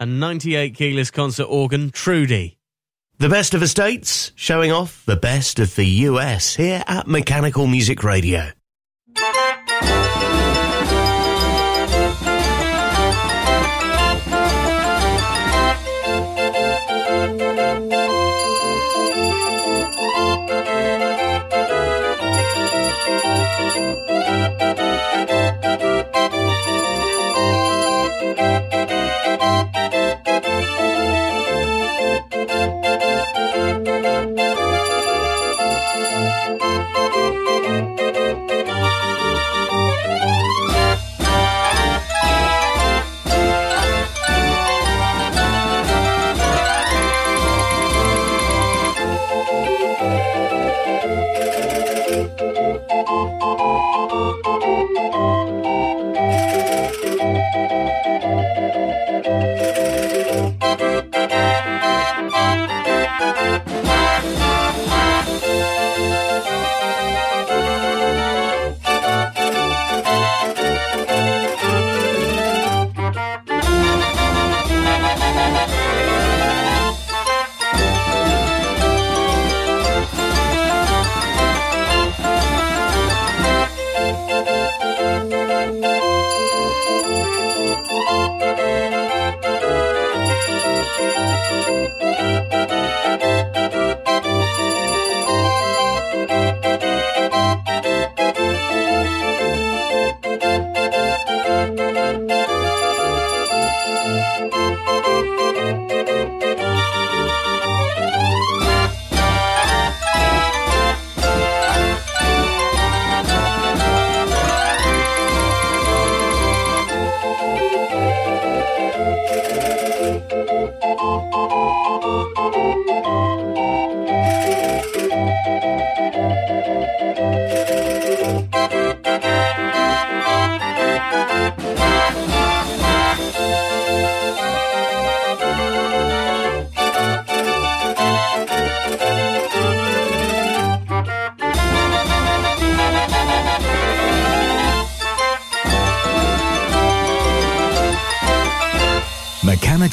And 98 keyless concert organ, Trudy. The best of estates, showing off the best of the US here at Mechanical Music Radio.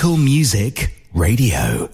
Mechanical Music Radio.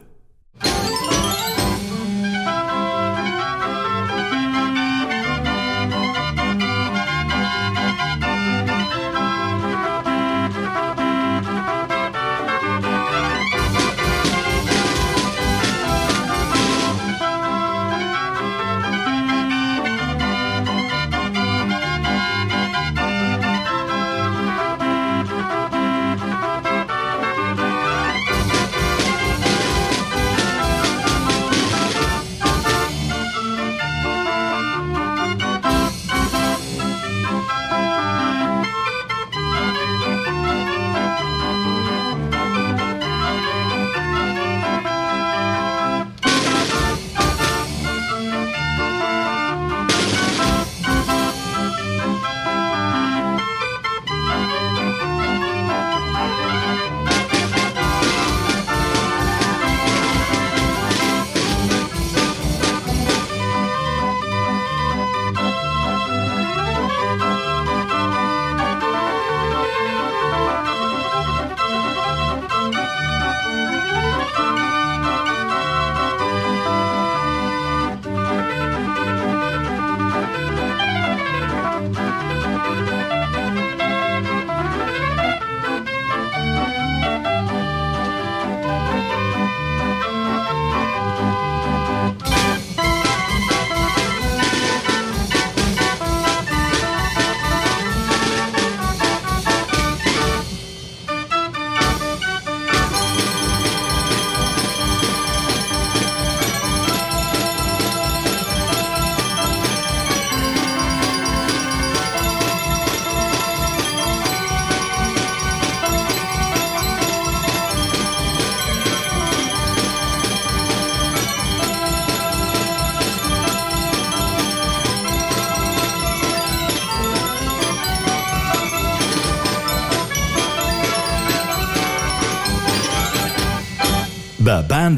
The band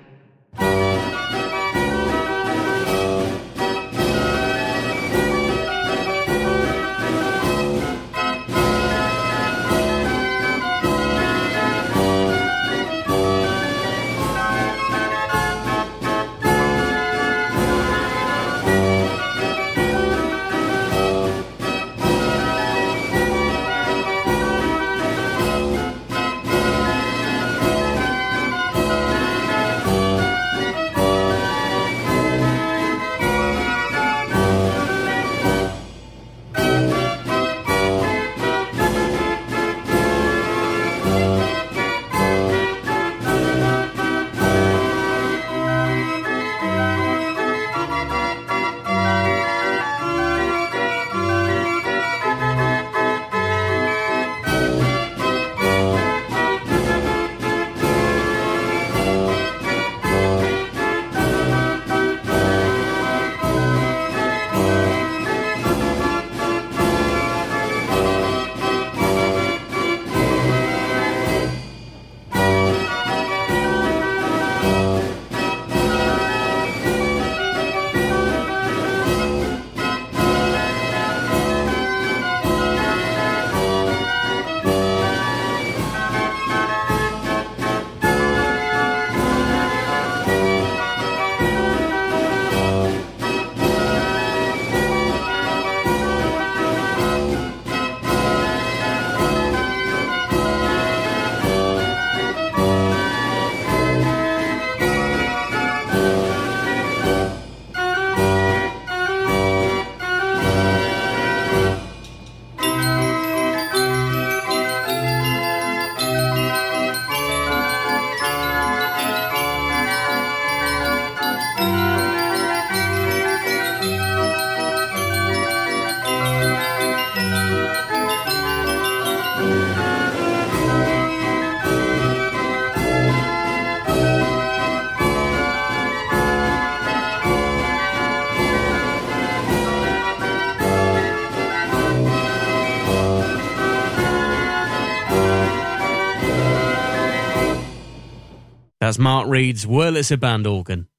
That's Mark Reed's Wurlitzer band organ.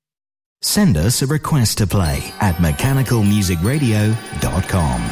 Send us a request to play at mechanicalmusicradio.com.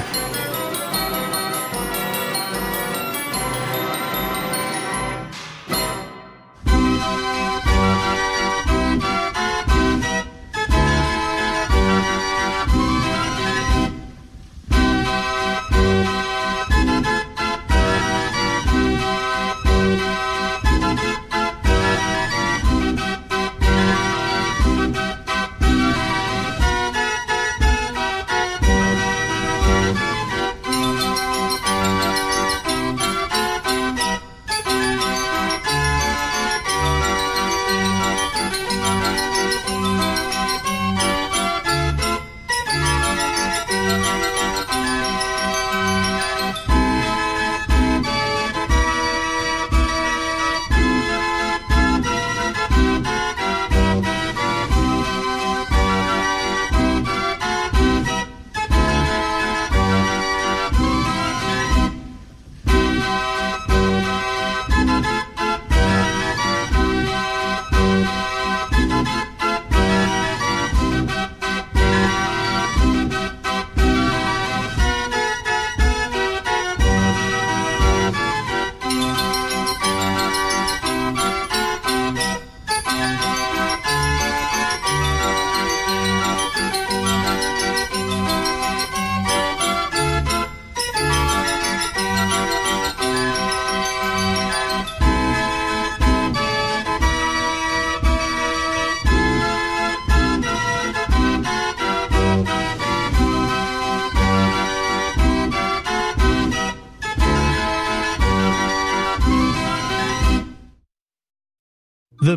The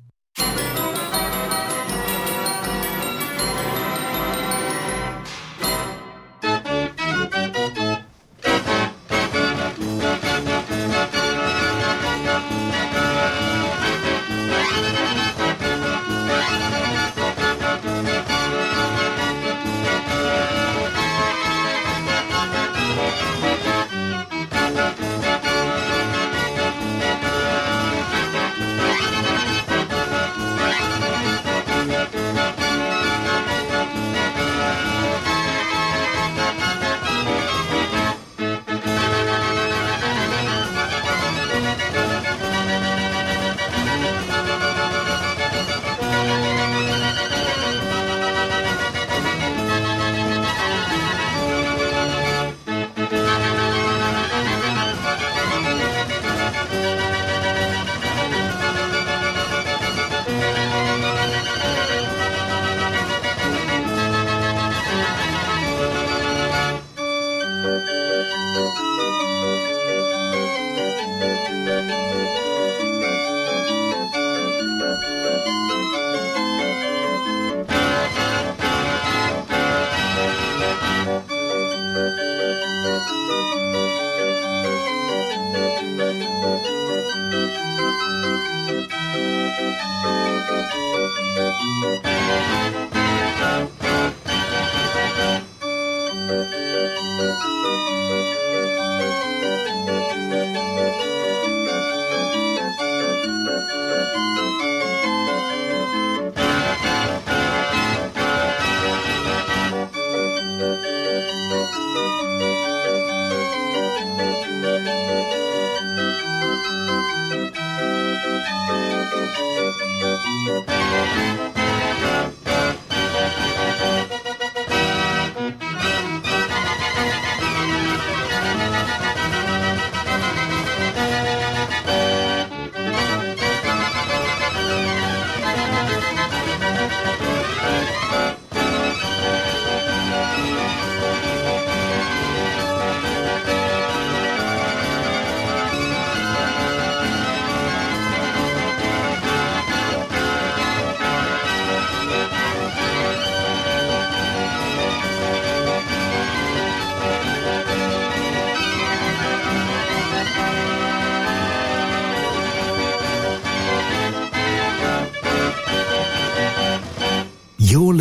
You're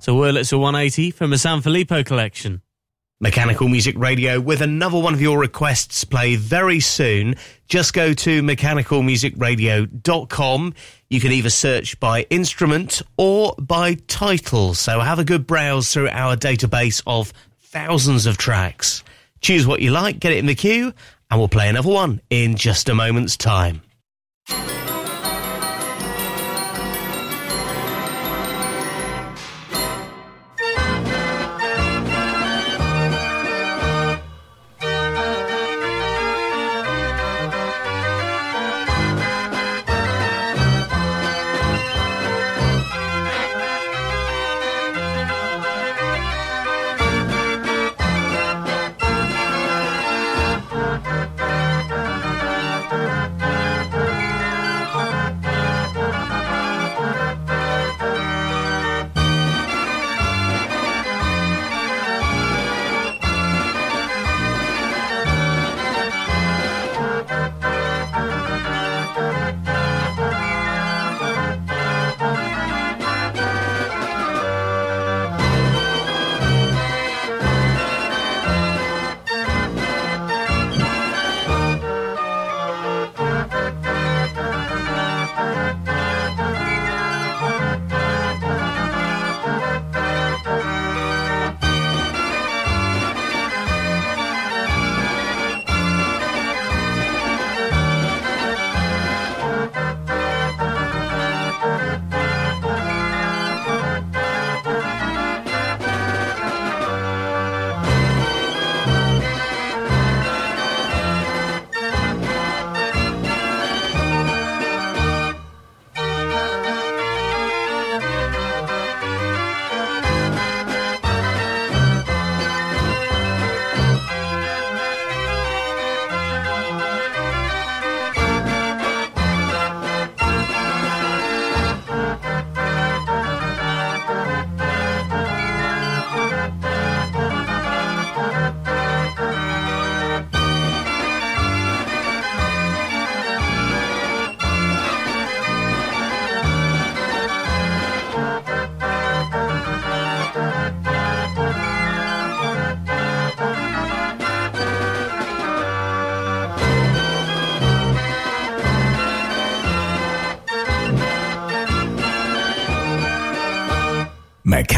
So Wurlitzer 180 from a San Filippo collection. Mechanical Music Radio with another one of your requests play very soon. Just go to mechanicalmusicradio.com. You can either search by instrument or by title. So have a good browse through our database of thousands of tracks. Choose what you like, get it in the queue, and we'll play another one in just a moment's time.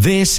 This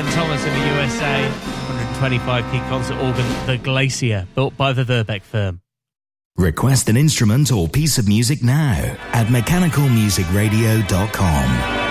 Glenn Thomas in the USA, 125-key concert organ, the Glacier, built by the Verbeck firm. Request an instrument or piece of music now at mechanicalmusicradio.com.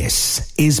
This is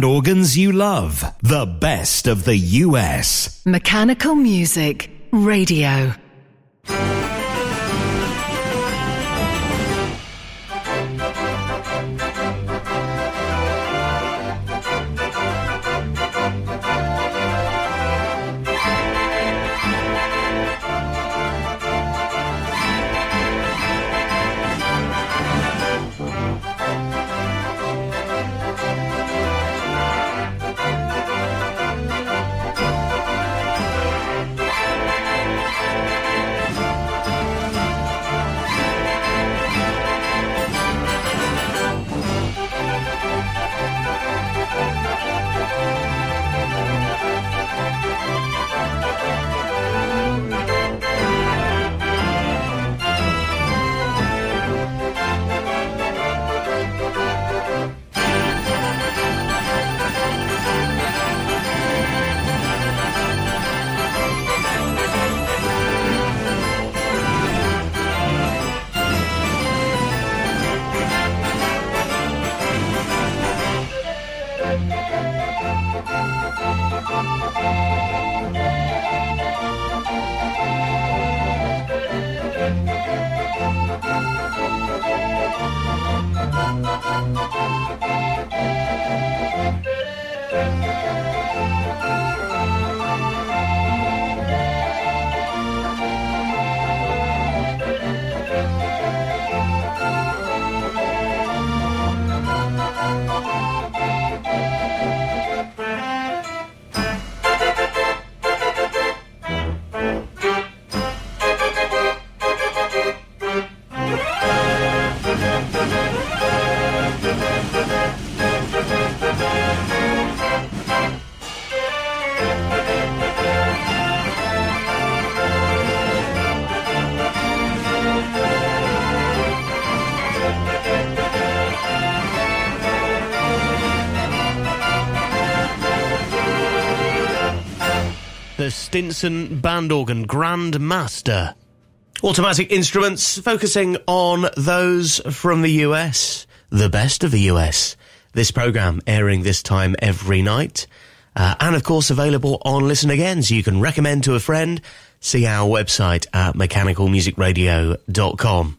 Organs you love, the best of the US. Mechanical Music Radio. Vincent Bandorgan, Grand Master. Automatic instruments, focusing on those from the US, the best of the US. This programme airing this time every night, and of course available on Listen Again, so you can recommend to a friend. See our website at mechanicalmusicradio.com.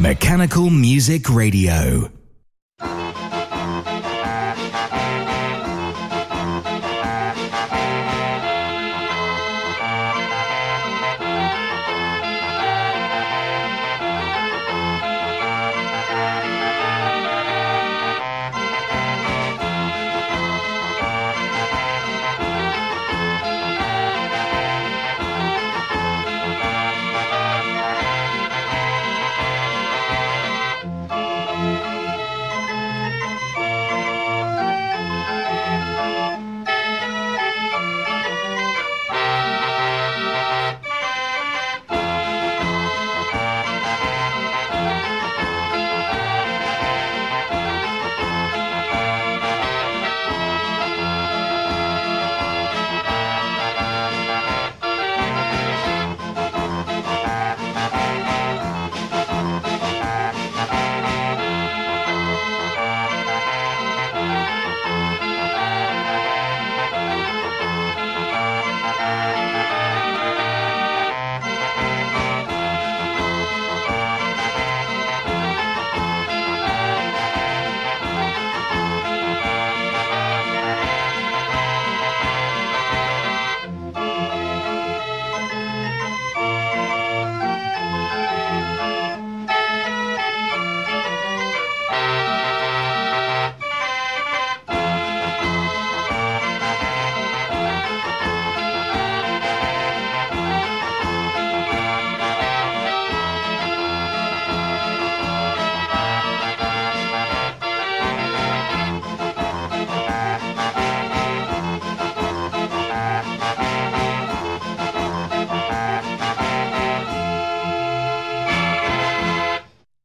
Mechanical Music Radio.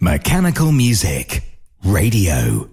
Mechanical Music Radio.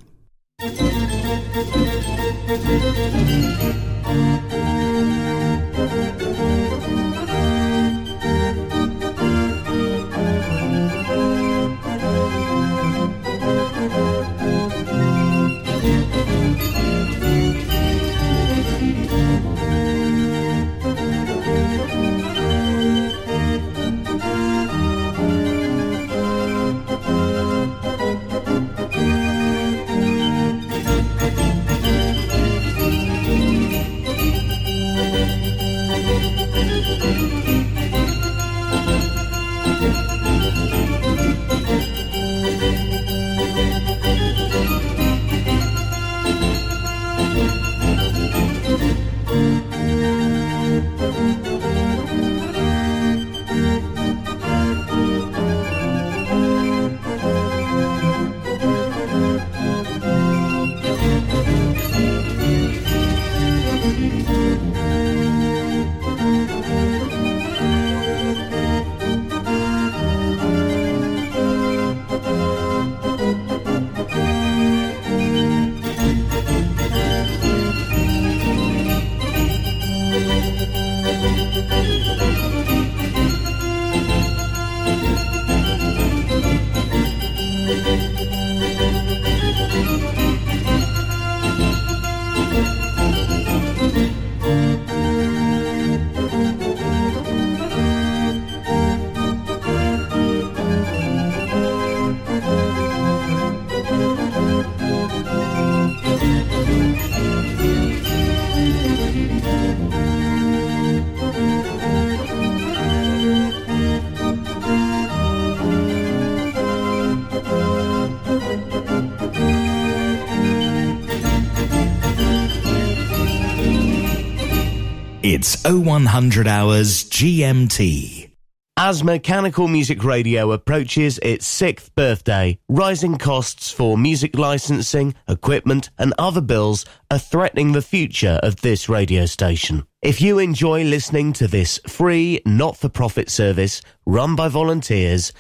It's 0100 hours GMT. As Mechanical Music Radio approaches its 6th birthday, rising costs for music licensing, equipment and other bills are threatening the future of this radio station. If you enjoy listening to this free, not-for-profit service run by volunteers,